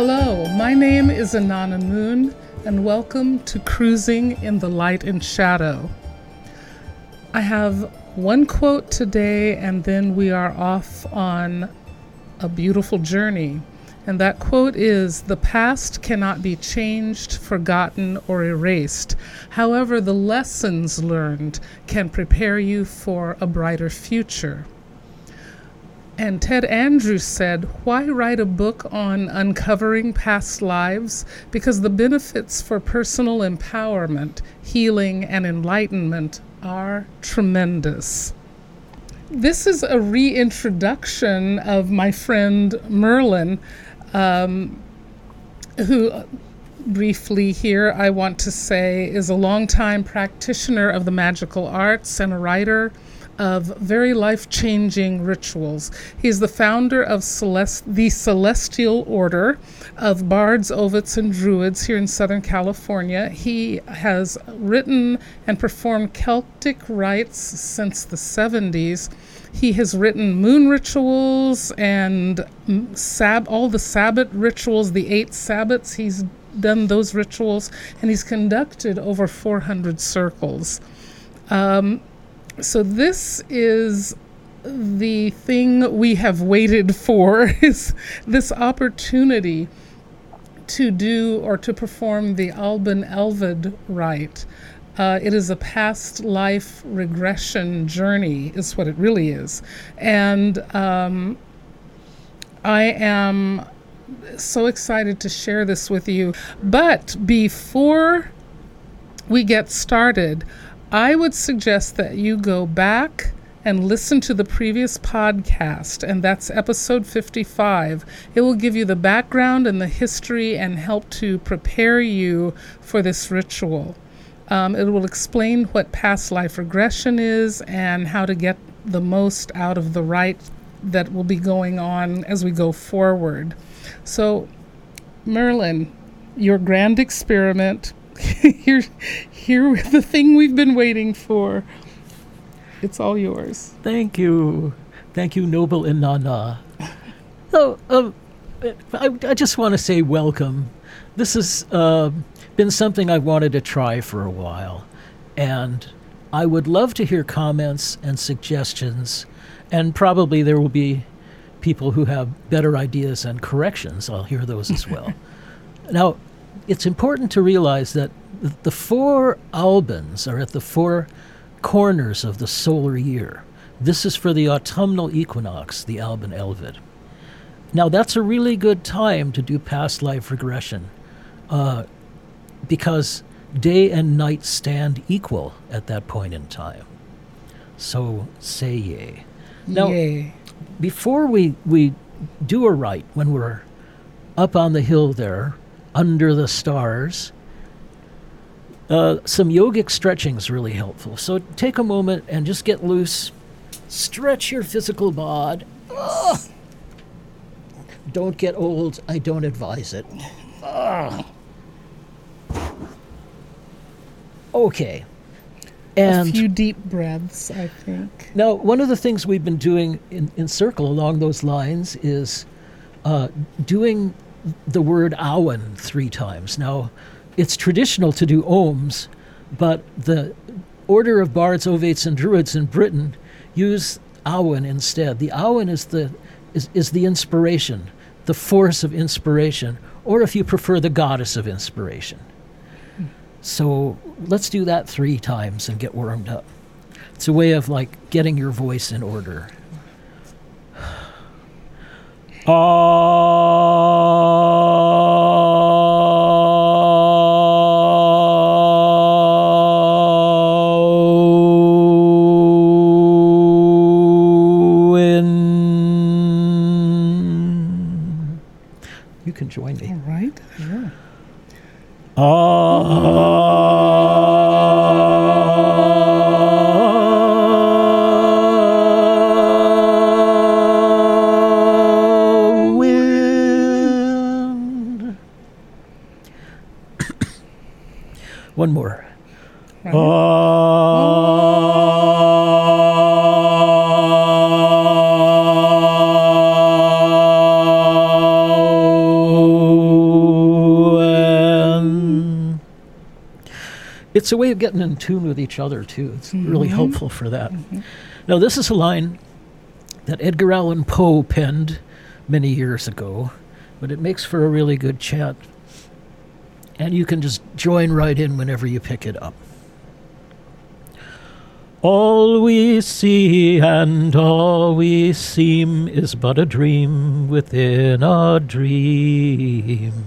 Hello, my name is Anana Moon, and welcome to Cruising in the Light and Shadow. I have one quote today, and then we are off on a beautiful journey. And that quote is, "The past cannot be changed, forgotten, or erased. However, the lessons learned can prepare you for a brighter future." And Ted Andrews said, "Why write a book on uncovering past lives? Because the benefits for personal empowerment, healing, and enlightenment are tremendous." This is a reintroduction of my friend Merlin, who briefly here I want to say is a longtime practitioner of the magical arts and a writer of very life-changing rituals. He's the founder of the Celestial Order of Bards, Ovates, and Druids here in Southern California. He has written and performed Celtic rites since the 70s. He has written moon rituals and all the Sabbat rituals, the 8 Sabbats. He's done those rituals, and he's conducted over 400 circles. So this is the thing we have waited for, is this opportunity to do or to perform the Alban Elvid rite. It is a past life regression journey, is what it really is. And I am so excited to share this with you. But before we get started, I would suggest that you go back and listen to the previous podcast, and that's episode 55. It will give you the background and the history and help to prepare you for this ritual. It will explain what past life regression is and how to get the most out of the rite that will be going on as we go forward. So, Merlin, your grand experiment, Here with the thing we've been waiting for. It's all yours. Thank you. Thank you, noble Inanna. I just want to say welcome. This has been something I've wanted to try for a while. And I would love to hear comments and suggestions. And probably there will be people who have better ideas and corrections. I'll hear those as well. Now, it's important to realize that the 4 Albans are at the 4 corners of the solar year. This is for the autumnal equinox, the Alban Elvid. Now, that's a really good time to do past life regression because day and night stand equal at that point in time. So say yay. Now, yay. Before we do a rite, when we're up on the hill there, under the stars, some yogic stretching is really helpful. So take a moment and just get loose. Stretch your physical bod. Ugh. Don't get old. I don't advise it. Ugh. Okay. And a few deep breaths, I think. Now, one of the things we've been doing in circle along those lines is doing the word Awen 3 times. Now, it's traditional to do ohms, but the Order of Bards, Ovates, and Druids in Britain use Awen instead. The Awen is the inspiration, the force of inspiration, or if you prefer, the goddess of inspiration. So let's do that 3 times and get warmed up. It's a way of like getting your voice in order. You can join me. All right. Yeah. One more. Right. it's a way of getting in tune with each other, too. It's really helpful for that. Now, this is a line that Edgar Allan Poe penned many years ago, but it makes for a really good chant. And you can just join right in whenever you pick it up. All we see and all we seem is but a dream within a dream.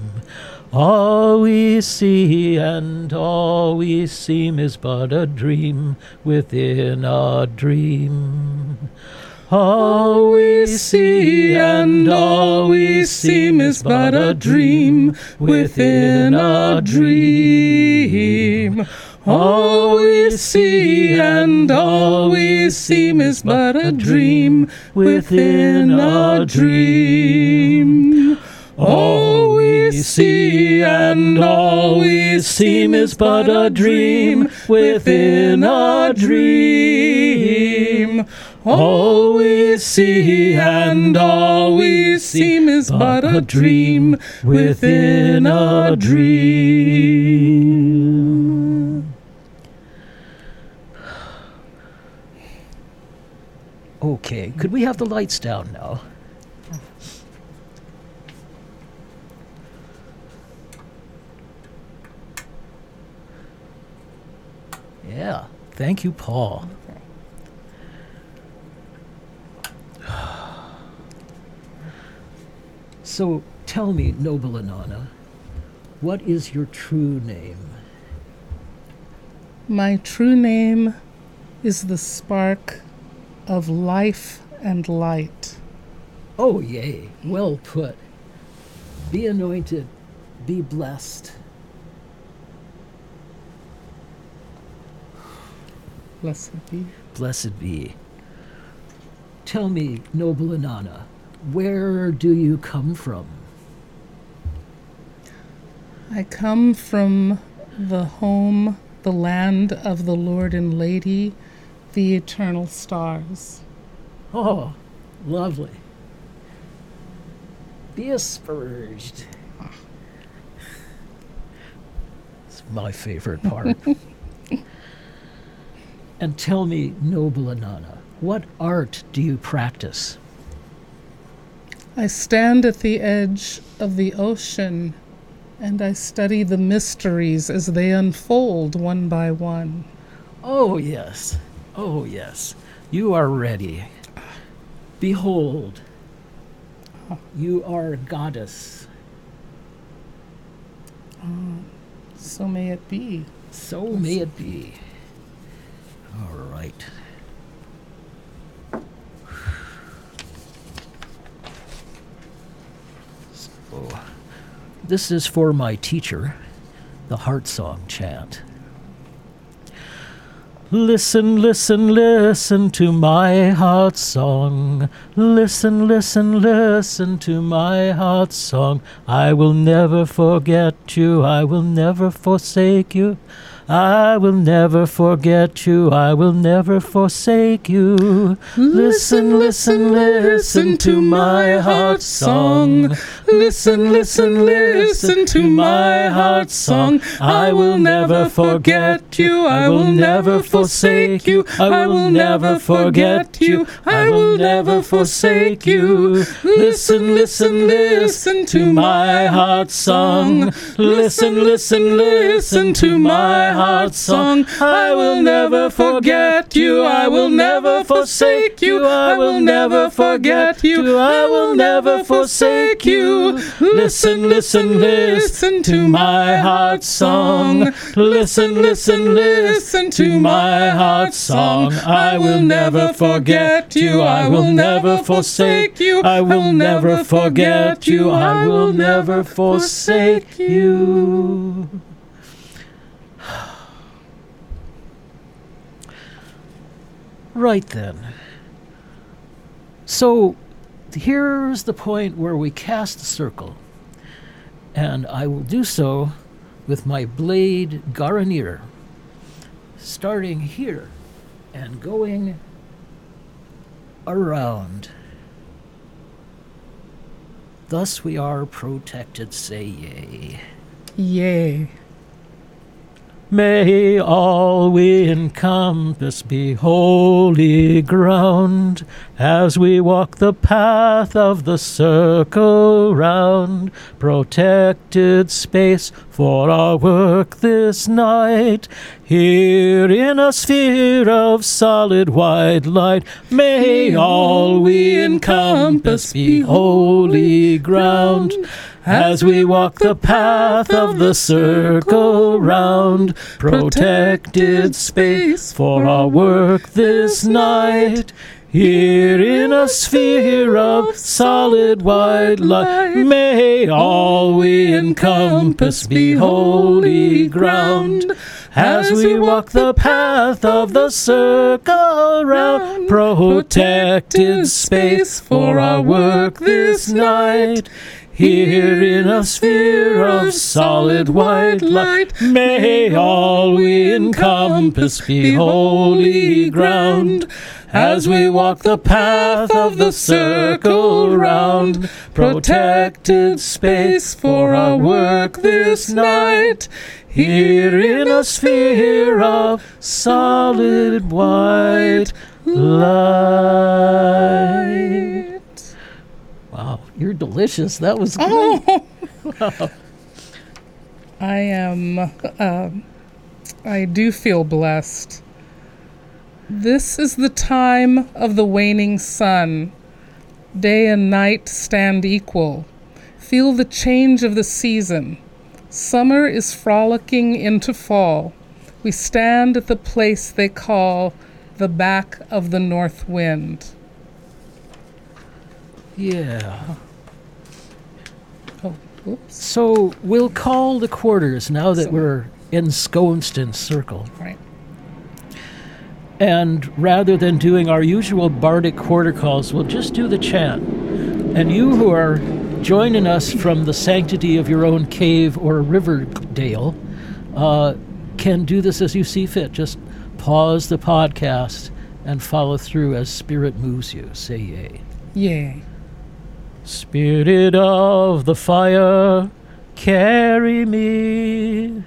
All we see and all we seem is but a dream within a dream. All we see and all we seem is but a dream within a dream. All we see and all we seem is but a dream within a dream. All we see and all we seem is but a dream within a dream. All we see and all we seem is but a dream within a dream. Okay, could we have the lights down now? Yeah, thank you, Paul. Okay. So, tell me, noble Inanna, what is your true name? My true name is the spark of life and light. Oh, yay. Well put. Be anointed. Be blessed. Blessed be. Blessed be. Tell me, noble Inanna, where do you come from? I come from the home, the land of the Lord and Lady, the eternal stars. Oh, lovely. Be asperged. It's my favorite part. And tell me, noble Inanna, what art do you practice? I stand at the edge of the ocean, and I study the mysteries as they unfold one by one. Oh, yes. Oh, yes, you are ready. Behold, you are a goddess. So may it be. So may it be. All right. So, this is for my teacher, the Heart Song chant. Listen, listen, listen to my heart song. Listen, listen, listen to my heart song. I will never forget you. I will never forsake you. I will never forget you. I will never forsake you. Listen, listen, listen to my heart song. Listen, listen, listen to my heart song. I will never forget you. I will never forsake you. I will never forget you. I will never forsake you. Listen, listen, listen to my heart song. Listen, listen, listen to my heart song. I will never forget you. I will never forsake you. I will never forget you. I will never forsake you. Listen, listen, listen to my heart song. Listen, listen, listen to my heart song. I will never forget you. I will never forsake you. I will never forget you. I will never forsake you. Right then. So here's the point where we cast a circle, and I will do so with my blade Garonir, starting here and going around. Thus we are protected. Say yay. Yay. May all we encompass be holy ground, as we walk the path of the circle round. Protected space for our work this night, here in a sphere of solid white light. May all we encompass be holy ground, as we walk the path of the circle round. Protected space for our work this night, here in a sphere of solid white light. May all we encompass be holy ground, as we walk the path of the circle round. Protected space for our work this night, here in a sphere of solid white light. May all we encompass be holy ground, as we walk the path of the circle round. Protected space for our work this night, here in a sphere of solid white light. Wow, you're delicious. That was good. Oh. Wow. I am, I do feel blessed. This is the time of the waning sun. Day and night stand equal. Feel the change of the season. Summer is frolicking into fall. We stand at the place they call the back of the north wind. Yeah. Oh, oops. So we'll call the quarters now that we're ensconced in circle. Right. And rather than doing our usual bardic quarter calls, we'll just do the chant. And you who are joining us from the sanctity of your own cave or river dale can do this as you see fit. Just pause the podcast and follow through as spirit moves you. Say yay. Yay. Spirit of the fire, carry me.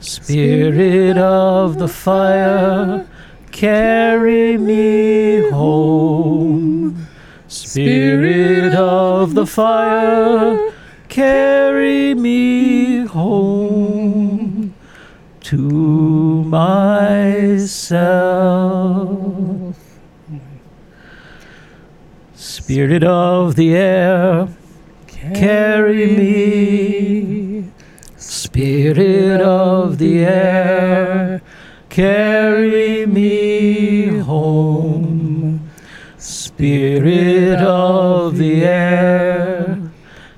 Spirit of the fire, carry me home. Spirit of the fire, carry me home to myself. Spirit of the air, carry me. Spirit of the air, carry me home. Spirit of the air,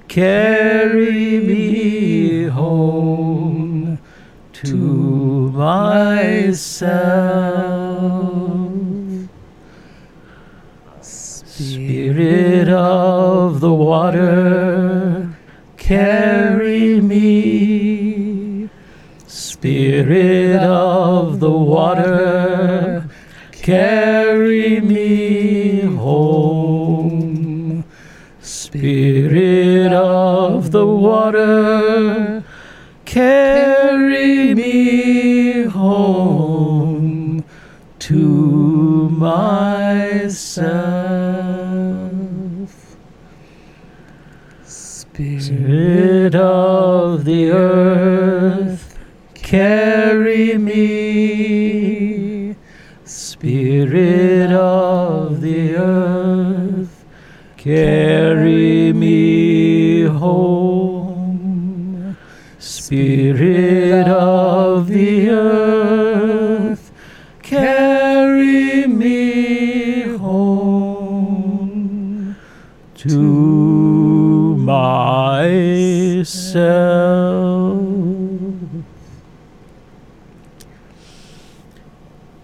carry me home to myself. Spirit of the water, carry me. Spirit of the water, carry me home. Spirit of the water, carry me home to myself. Spirit of the earth, carry me. Spirit of the earth, carry me home. Spirit of the earth, carry me home to myself.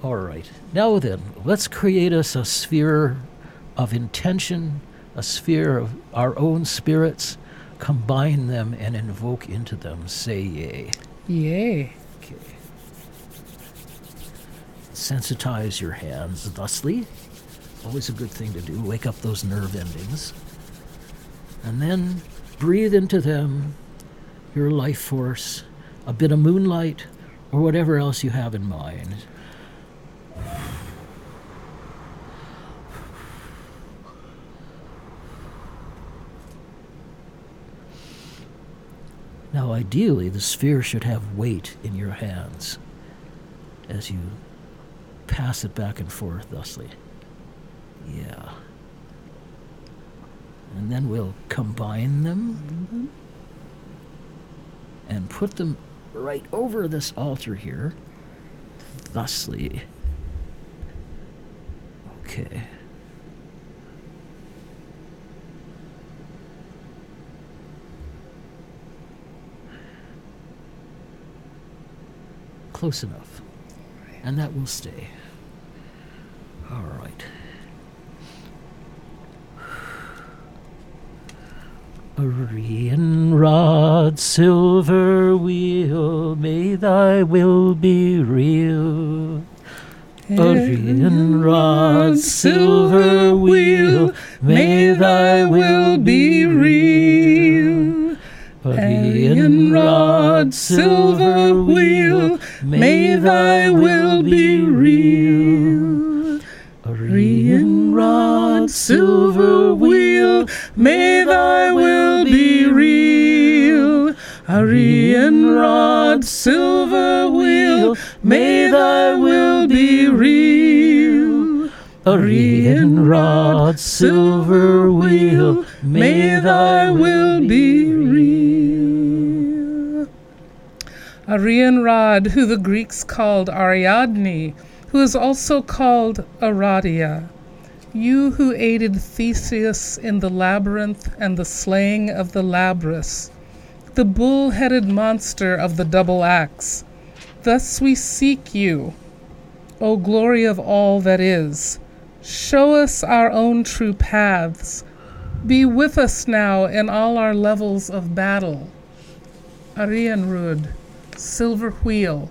All right. Now then, let's create us a sphere of intention, a sphere of our own spirits, combine them and invoke into them. Say yay. Yay. Okay. Sensitize your hands thusly. Always a good thing to do. Wake up those nerve endings. And then breathe into them your life force, a bit of moonlight or whatever else you have in mind. Now, ideally, the sphere should have weight in your hands as you pass it back and forth thusly. Yeah. And then we'll combine them and put them right over this altar here, thusly. Okay. Close enough, and that will stay. All right. Arianrhod, silver wheel, may thy will be real. Arianrhod, silver wheel, may thy will be real. Arianrhod, silver wheel, may thy will be real. Arianrhod, silver wheel, may thy will be real. Arianrhod, silver wheel, may thy will be real. Arianrhod, silver wheel, may thy will be real. Arianrhod, who the Greeks called Ariadne, who is also called Aradia, you who aided Theseus in the labyrinth and the slaying of the Labrys, the bull-headed monster of the double axe, thus we seek you, O glory of all that is. Show us our own true paths. Be with us now in all our levels of battle. Arianrhod, silver wheel,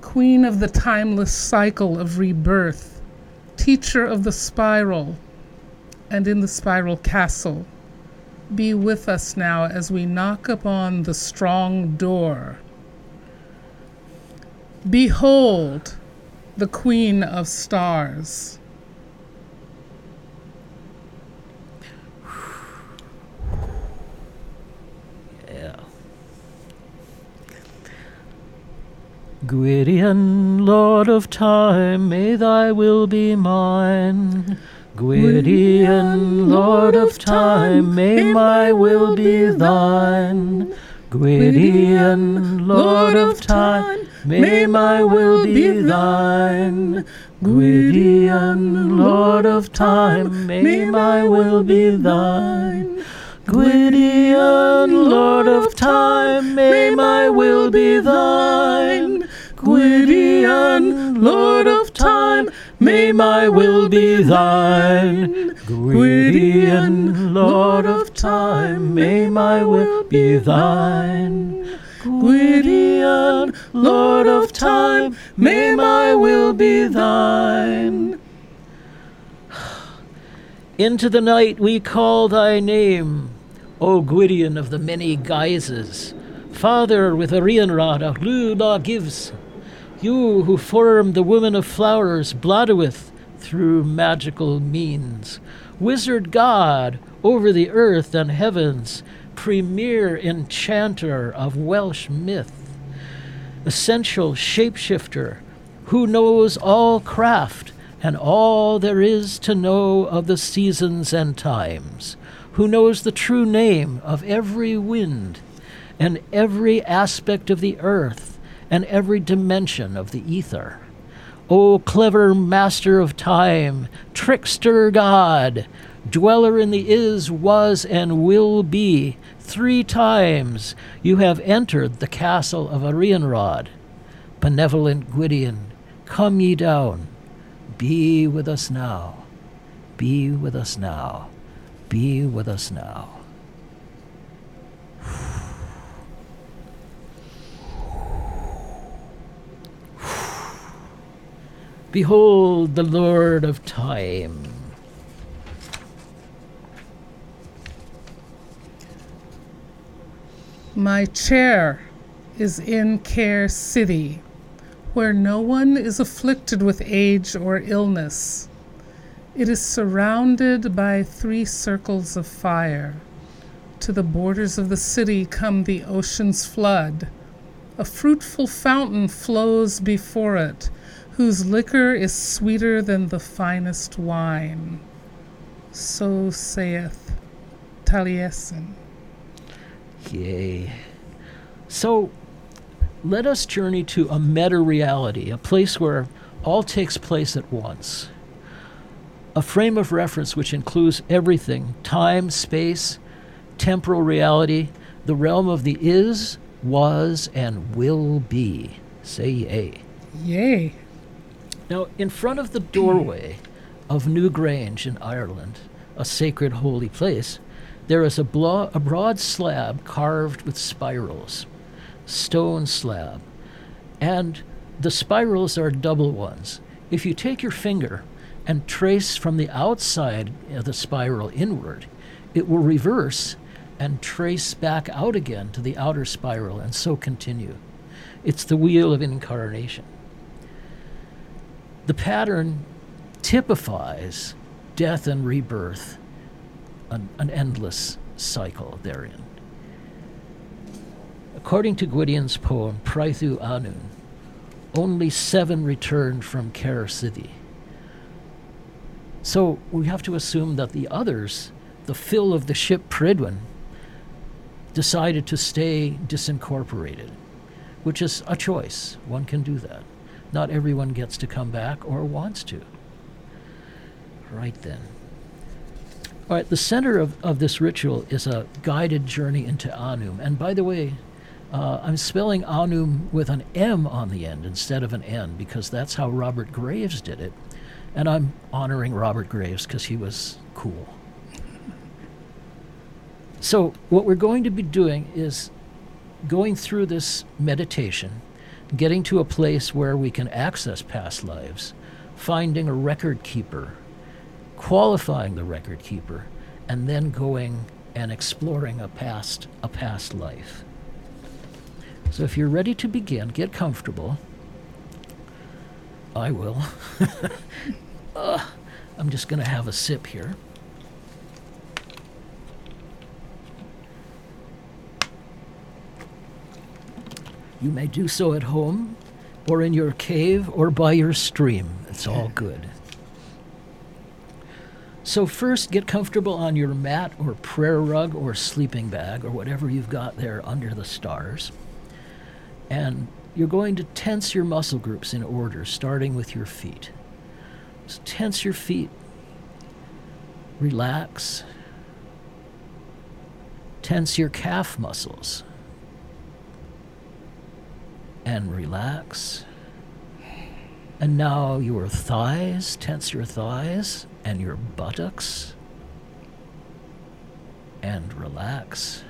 queen of the timeless cycle of rebirth, teacher of the spiral and in the spiral castle, be with us now as we knock upon the strong door. Behold the Queen of Stars. Yeah. Gwydion, Lord of Time, may thy will be mine. Gwydion, Lord of Time, may my will be thine. Gwydion, Lord of Time, may my will be thine. Gwydion, Lord of Time, may my will be thine. Gwydion, Lord of Time, may my will be thine. Gwydion, Lord of Time, may my will be thine. Gwydion, Lord of Time, may my will be thine. Gwydion, Lord of Time, may my will be thine. Into the night we call thy name, O Gwydion of the many guises, father with Arianrhod, Lula gives, you who formed the woman of flowers, Bladaweth, through magical means, wizard god over the earth and heavens, premier enchanter of Welsh myth, essential shapeshifter, who knows all craft and all there is to know of the seasons and times, who knows the true name of every wind, and every aspect of the earth, and every dimension of the ether. O clever master of time, trickster god, dweller in the is, was, and will be, three times you have entered the castle of Arianrhod. Benevolent Gwydion, come ye down. Be with us now. Be with us now. Be with us now. Behold the Lord of Time. My chair is in Ker City. where no one is afflicted with age or illness. It is surrounded by three circles of fire. To the borders of the city come the ocean's flood. A fruitful fountain flows before it, whose liquor is sweeter than the finest wine. So saith Taliesin. Yea. So, let us journey to a meta-reality, a place where all takes place at once. A frame of reference which includes everything, time, space, temporal reality, the realm of the is, was, and will be. Say yay. Yay. Now, in front of the doorway of Newgrange in Ireland, a sacred holy place, there is a broad slab carved with spirals, stone slab, and the spirals are double ones. If you take your finger and trace from the outside of the spiral inward, it will reverse and trace back out again to the outer spiral and so continue. It's the wheel of incarnation. The pattern typifies death and rebirth, an endless cycle therein. According to Gwydion's poem, Prithu Anun, only 7 returned from Ker city. So we have to assume that the others, the fill of the ship Pridwin, decided to stay disincorporated, which is a choice. One can do that. Not everyone gets to come back or wants to. Right then. All right, the center of this ritual is a guided journey into Anum. And by the way, I'm spelling Anum with an M on the end instead of an N because that's how Robert Graves did it. And I'm honoring Robert Graves because he was cool. So what we're going to be doing is going through this meditation, getting to a place where we can access past lives, finding a record keeper, qualifying the record keeper, and then going and exploring a past life. So if you're ready to begin, get comfortable. I will. I'm just going to have a sip here. You may do so at home, or in your cave, or by your stream. It's all good. So first, get comfortable on your mat or prayer rug or sleeping bag or whatever you've got there under the stars. And you're going to tense your muscle groups in order, starting with your feet. So tense your feet. Relax. Tense your calf muscles. And relax. And now your thighs, tense your thighs and your buttocks, and relax.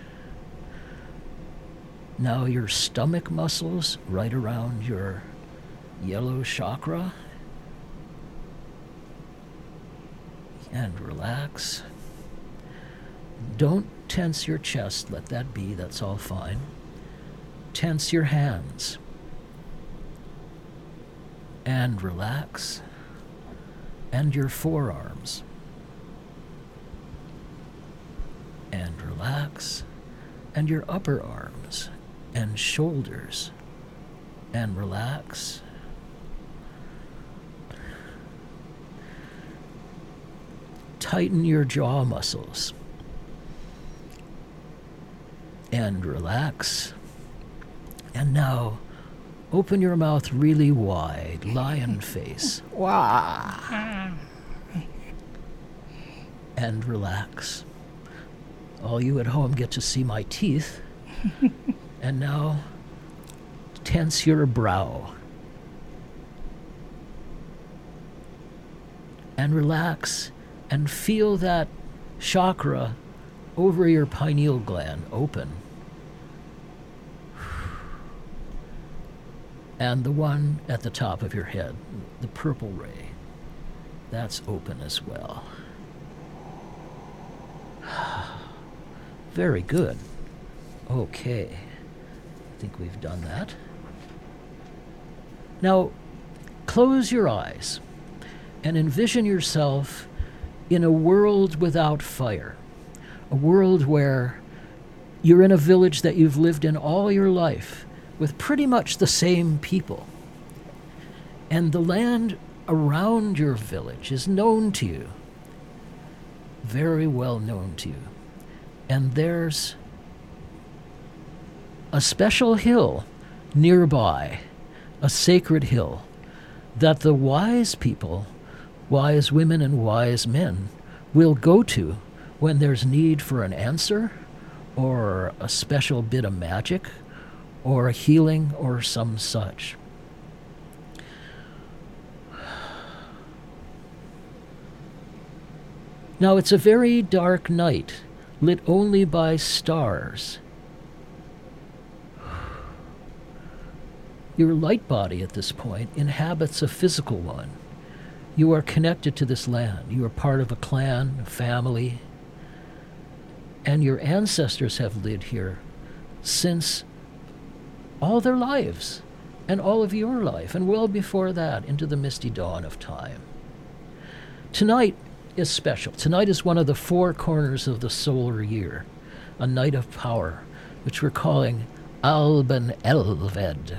Now your stomach muscles right around your yellow chakra, and relax. Don't tense your chest, let that be, that's all fine. Tense your hands, and relax. And your forearms. And relax. And your upper arms and shoulders. And relax. Tighten your jaw muscles. And relax. And now, open your mouth really wide, lion face. Wah! And relax. All you at home get to see my teeth. And now, tense your brow. And relax, and feel that chakra over your pineal gland open. And the one at the top of your head, the purple ray, that's open as well. Very good. Okay. I think we've done that. Now, close your eyes and envision yourself in a world without fire, a world where you're in a village that you've lived in all your life with pretty much the same people. And the land around your village is known to you, very well known to you. And there's a special hill nearby, a sacred hill, that the wise people, wise women and wise men, will go to when there's need for an answer or a special bit of magic or a healing or some such. Now, it's a very dark night, lit only by stars. Your light body at this point inhabits a physical one. You are connected to this land. You are part of a clan, a family, and your ancestors have lived here since all their lives and all of your life and well before that into the misty dawn of time. Tonight is special. Tonight is one of the four corners of the solar year, a night of power, which we're calling Alban Elvid,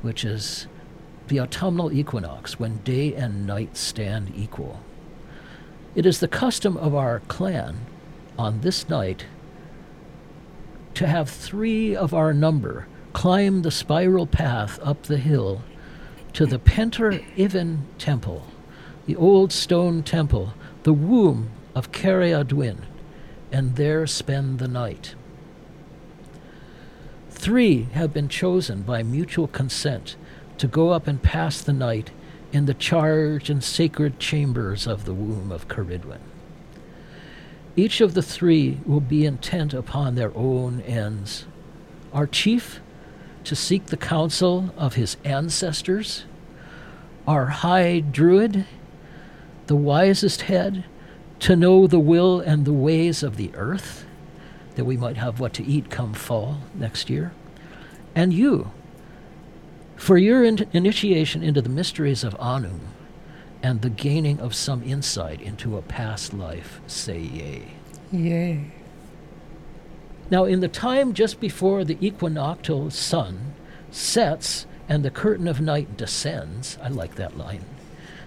which is the autumnal equinox, when day and night stand equal. It is the custom of our clan on this night to have three of our number climb the spiral path up the hill to the Penter Ivan temple, the old stone temple, the womb of Karyadwin, and there spend the night. Three have been chosen by mutual consent to go up and pass the night in the charged and sacred chambers of the womb of Pridwin. Each of the three will be intent upon their own ends. Our chief, to seek the counsel of his ancestors. Our high druid, the wisest head, to know the will and the ways of the earth, that we might have what to eat come fall next year. And you, for your initiation into the mysteries of Anum and the gaining of some insight into a past life, say yea. Yea. Now, in the time just before the equinoctial sun sets and the curtain of night descends, I like that line,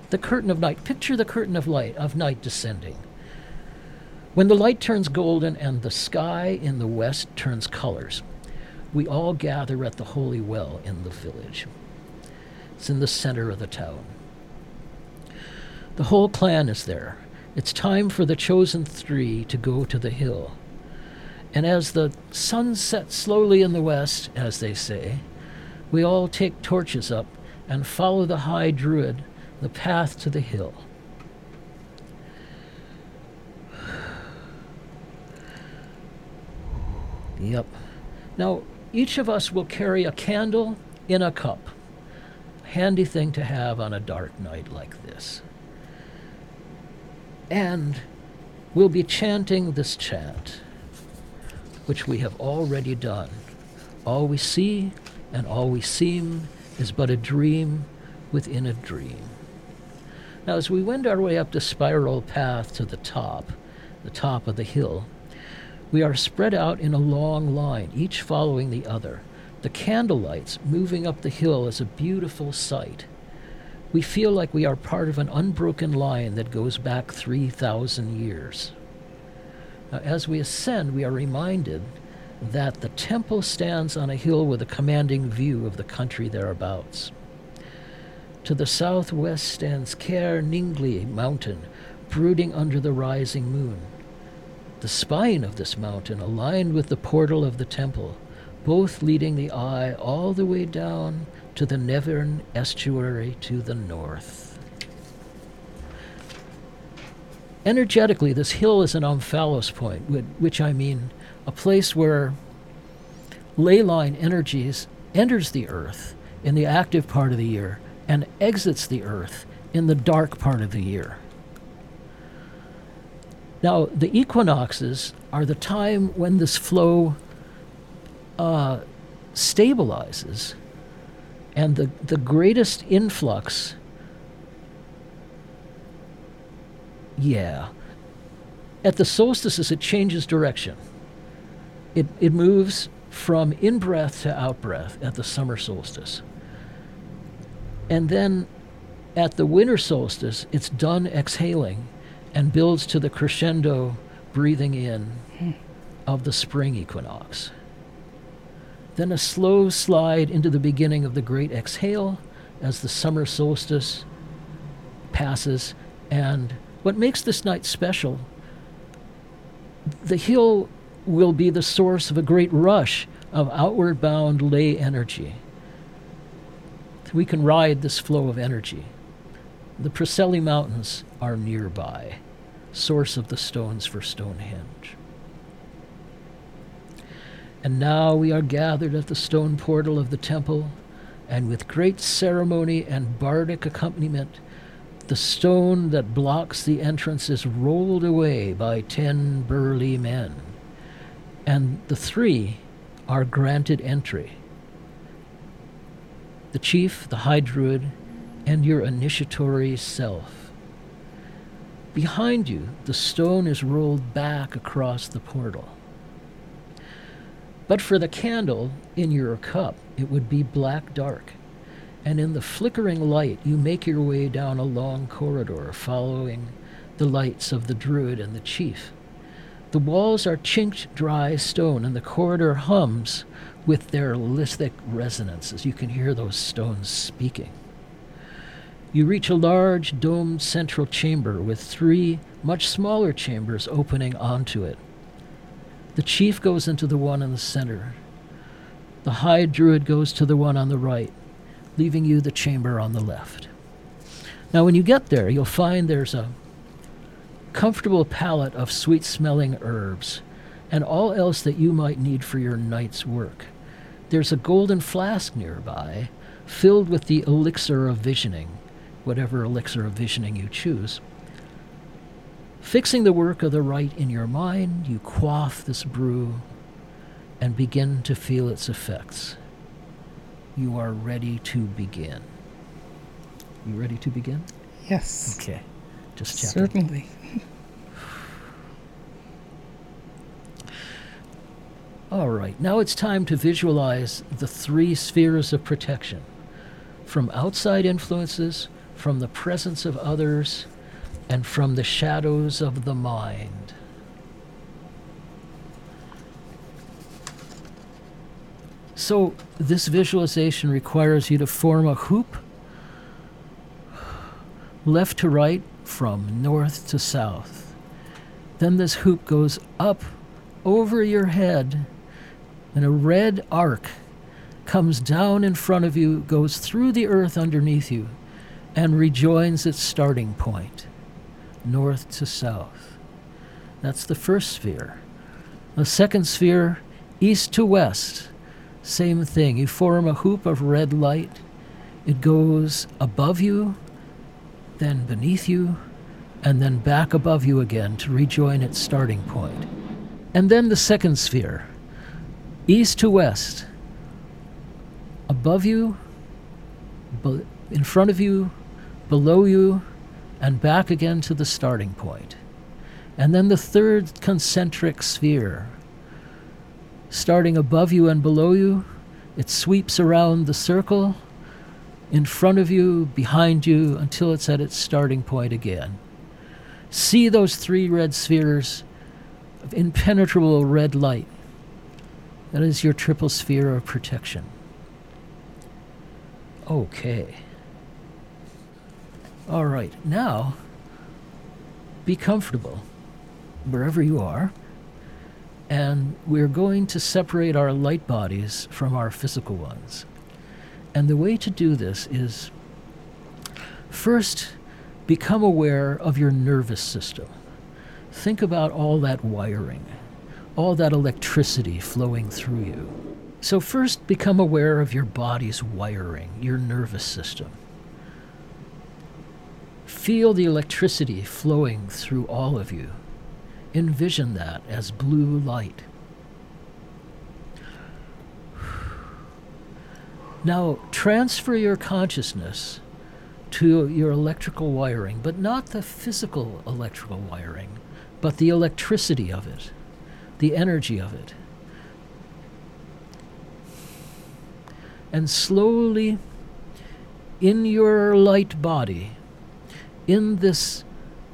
the curtain of night, picture the curtain of light of night descending. When the light turns golden and the sky in the west turns colors, we all gather at the holy well in the village. It's in the center of the town. The whole clan is there. It's time for the chosen three to go to the hill. And as the sun sets slowly in the west, as they say, we all take torches up and follow the high druid, the path to the hill. Yep. Now, each of us will carry a candle in a cup. Handy thing to have on a dark night like this. And we'll be chanting this chant, which we have already done. All we see and all we seem is but a dream within a dream. Now, as we wend our way up the spiral path to the top of the hill, we are spread out in a long line, each following the other. The candlelights moving up the hill is a beautiful sight. We feel like we are part of an unbroken line that goes back 3,000 years. Now, as we ascend, we are reminded that the temple stands on a hill with a commanding view of the country thereabouts. To the southwest stands Ker Ningli mountain, brooding under the rising moon. The spine of this mountain aligned with the portal of the temple, both leading the eye all the way down to the Nevern estuary to the north. Energetically, this hill is an omphalos point, which I mean a place where ley line energies enters the earth in the active part of the year and exits the earth in the dark part of the year. Now, the equinoxes are the time when this flow stabilizes And the greatest influx, yeah, at the solstices it changes direction. It moves from in-breath to out-breath at the summer solstice. And then at the winter solstice, it's done exhaling and builds to the crescendo breathing in of the spring equinox. Then a slow slide into the beginning of the great exhale as the summer solstice passes. And what makes this night special, the hill will be the source of a great rush of outward bound ley energy. We can ride this flow of energy. The Preseli Mountains are nearby, source of the stones for Stonehenge. And now we are gathered at the stone portal of the temple, and with great ceremony and bardic accompaniment, the stone that blocks the entrance is rolled away by 10 burly men, and the 3 are granted entry. The chief, the high druid, and your initiatory self. Behind you, the stone is rolled back across the portal. But for the candle in your cup, it would be black dark, and in the flickering light you make your way down a long corridor following the lights of the druid and the chief. The walls are chinked dry stone, and the corridor hums with their lithic resonances. You can hear those stones speaking. You reach a large domed central chamber with 3 much smaller chambers opening onto it. The chief goes into the one in the center. The high druid goes to the one on the right, leaving you the chamber on the left. Now when you get there, you'll find there's a comfortable palette of sweet-smelling herbs and all else that you might need for your night's work. There's a golden flask nearby, filled with the elixir of visioning, whatever elixir of visioning you choose. Fixing the work of the rite in your mind, you quaff this brew and begin to feel its effects. You are ready to begin. You ready to begin? Yes. Okay. Just checking. Certainly. All right, now it's time to visualize the 3 spheres of protection from outside influences, from the presence of others, and from the shadows of the mind. So this visualization requires you to form a hoop left to right from north to south. Then this hoop goes up over your head, and a red arc comes down in front of you, goes through the earth underneath you, and rejoins its starting point, north to south. That's the first sphere. The second sphere, east to west, same thing. You form a hoop of red light. It goes above you, then beneath you, and then back above you again to rejoin its starting point. And then the second sphere, east to west, above you, in front of you, below you, and back again to the starting point. And then the third concentric sphere, starting above you and below you, it sweeps around the circle, in front of you, behind you, until it's at its starting point again. See those 3 red spheres of impenetrable red light. That is your triple sphere of protection. Okay. All right, now be comfortable wherever you are, and we're going to separate our light bodies from our physical ones. And the way to do this is first become aware of your nervous system. Think about all that wiring, all that electricity flowing through you. So first, become aware of your body's wiring, your nervous system. Feel the electricity flowing through all of you. Envision that as blue light. Now transfer your consciousness to your electrical wiring, but not the physical electrical wiring, but the electricity of it, the energy of it. And slowly, in your light body, in this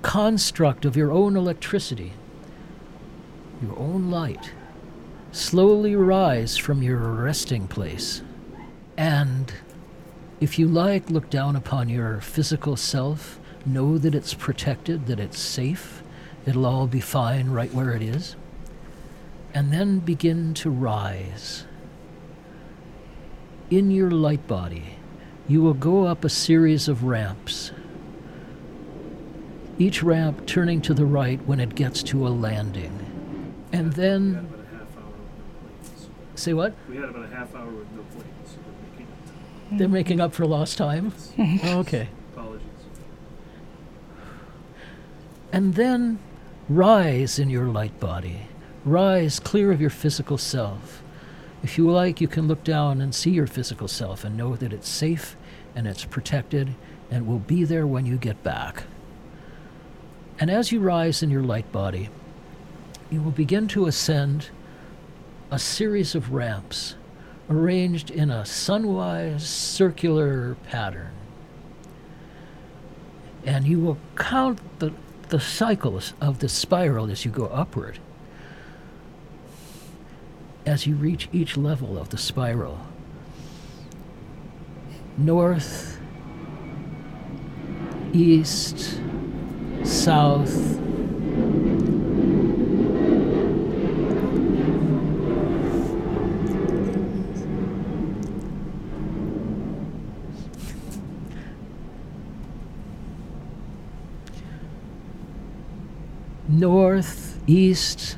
construct of your own electricity, your own light, slowly rise from your resting place. And if you like, look down upon your physical self, know that it's protected, that it's safe, it'll all be fine right where it is. And then begin to rise. In your light body, you will go up a series of ramps, each ramp turning to the right when it gets to a landing. And then... Say what? We had about a half hour with no planes. They're making up for lost time? Oh, okay. Apologies. And then rise in your light body. Rise clear of your physical self. If you like, you can look down and see your physical self and know that it's safe and it's protected and will be there when you get back. And as you rise in your light body, you will begin to ascend a series of ramps arranged in a sunwise circular pattern. And you will count the cycles of the spiral as you go upward. As you reach each level of the spiral, north, east, south, north, east,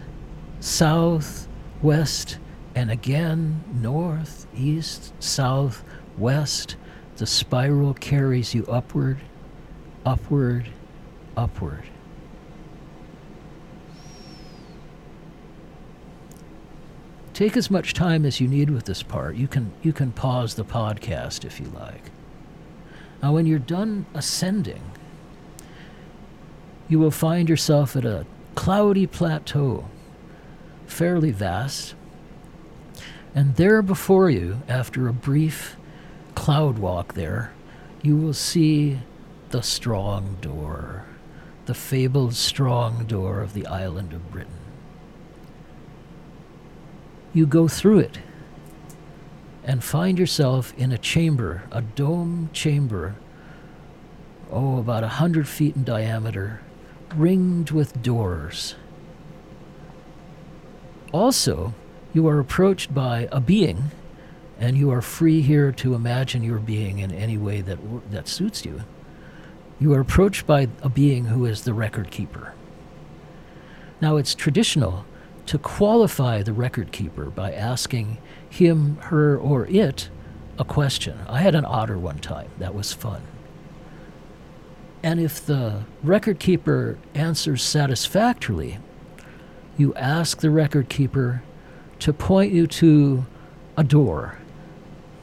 south, west, and again north, east, south, west. The spiral carries you upward, upward, upward. Take as much time as you need with this part. You can pause the podcast if you like. Now, when you're done ascending, you will find yourself at a cloudy plateau, fairly vast, and there before you, after a brief cloud walk there, you will see the strong door, the fabled strong door of the island of Britain. You go through it and find yourself in a chamber, a dome chamber, about 100 feet in diameter, ringed with doors. Also, you are approached by a being, and you are free here to imagine your being in any way that suits you. You are approached by a being who is the record keeper. Now, it's traditional to qualify the record keeper by asking him, her, or it a question. I had an otter one time. That was fun. And if the record keeper answers satisfactorily, you ask the record keeper to point you to a door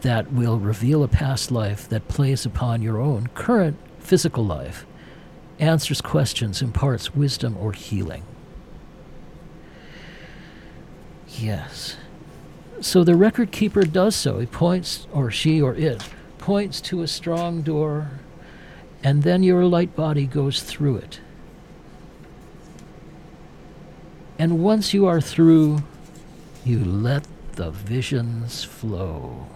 that will reveal a past life that plays upon your own current physical life, answers questions, imparts wisdom or healing. Yes. So the record keeper does so. He points, or she or it, points to a strong door, and then your light body goes through it. And once you are through, you let the visions flow.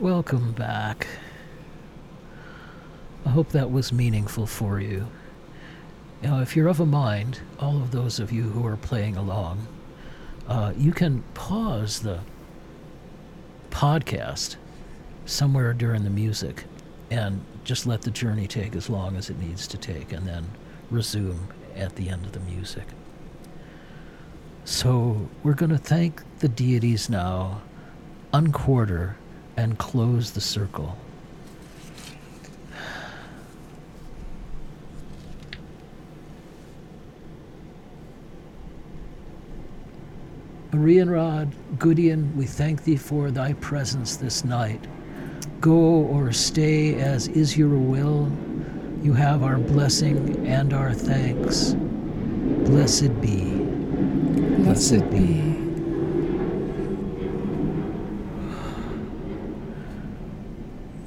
Welcome back. I hope that was meaningful for you. Now, if you're of a mind, all of those of you who are playing along, you can pause the podcast somewhere during the music and just let the journey take as long as it needs to take, and then resume at the end of the music. So we're going to thank the deities now, unquarter, and close the circle. Arianrhod, Gwydion, we thank thee for thy presence this night. Go or stay as is your will. You have our blessing and our thanks. Blessed be. Blessed be.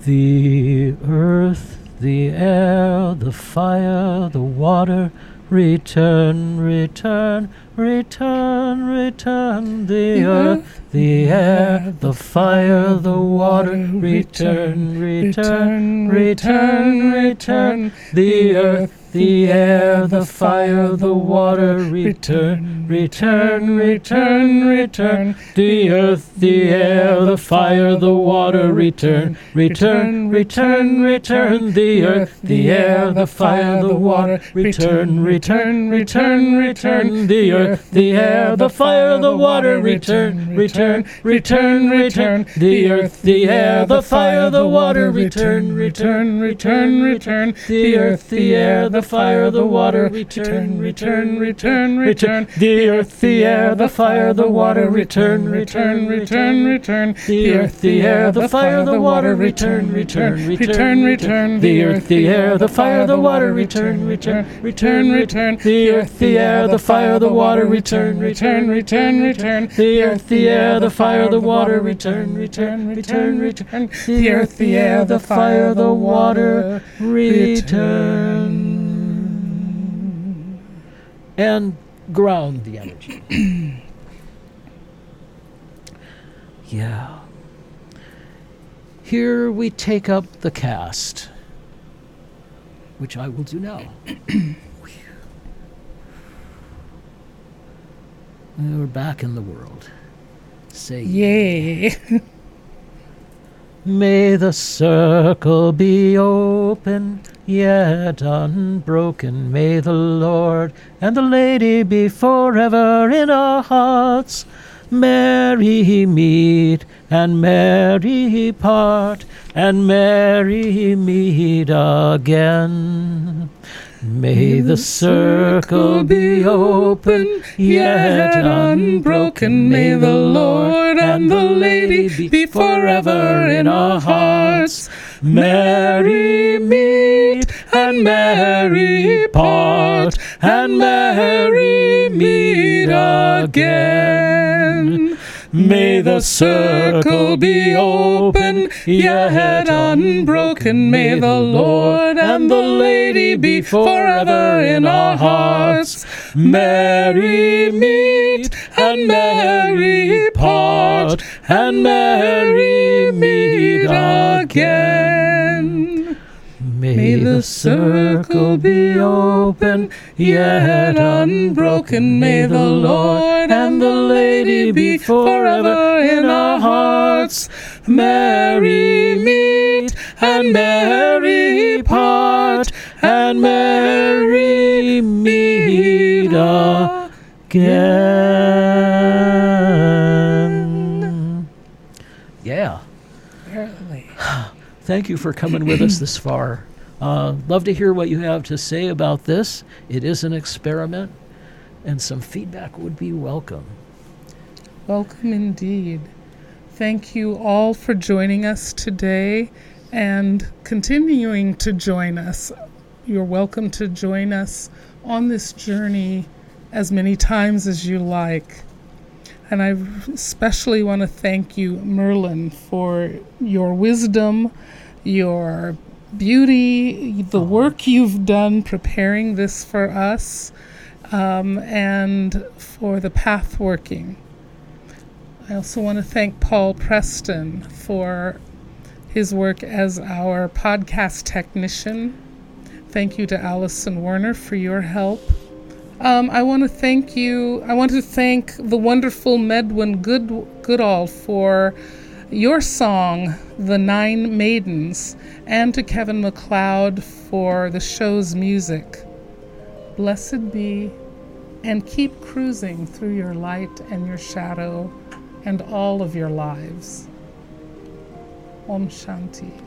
The earth, the air, the fire, the water, return, return, return, return. The earth, the air, the fire, the water, return, return, return, return. The earth, the air, the fire, the water, return, return, return, return. The earth, the air, the fire, the water, return, return, return, return. The earth, the air, the fire, the water, return, return, return, return. The earth, the air, the fire, the water, return, return, return, return. The earth, the air, the fire, the water, return, return, return, return. The earth, the air, the fire, the water, return, return, return, return. The earth, the air, the fire, the water, return, return, return, return. The earth, the air, the fire, the water, return, return, return, return. The earth, the air, the fire, the water, return, return, return, return. The earth, the air, the fire, the water, return, return, return, return. The earth, the air, the fire, the water, return, return, return, return. The earth, the air, the fire, the water, return. And ground the energy. Yeah. Here we take up the cast, which I will do now. We're back in the world. Say yay. Yeah. May the circle be open, yet unbroken. May the Lord and the Lady be forever in our hearts. Merry meet and merry part, and merry meet again. May the circle be open, yet unbroken. May the Lord and the Lady be forever in our hearts. Merry meet and merry part, and merry meet again. May the circle be open, yet unbroken. May the Lord and the Lady be forever in our hearts. Merry meet and merry part, and merry meet again. May the circle be open, yet unbroken. May the Lord and the Lady be forever in our hearts. Merry meet and merry part, and merry meet again. Yeah. Apparently. Thank you for coming with us this far. Love to hear what you have to say about this. It is an experiment, and some feedback would be welcome. Welcome indeed. Thank you all for joining us today and continuing to join us. You're welcome to join us on this journey as many times as you like. And I especially want to thank you, Merlin, for your wisdom, your beauty, the work you've done preparing this for us. and for the path working. I also want to thank Paul Preston for his work as our podcast technician. Thank you to Allison Werner for your help. I want to thank the wonderful Medwyn Goodall for your song, The Nine Maidens, and to Kevin MacLeod for the show's music. Blessed be, and keep cruising through your light and your shadow and all of your lives. Om Shanti.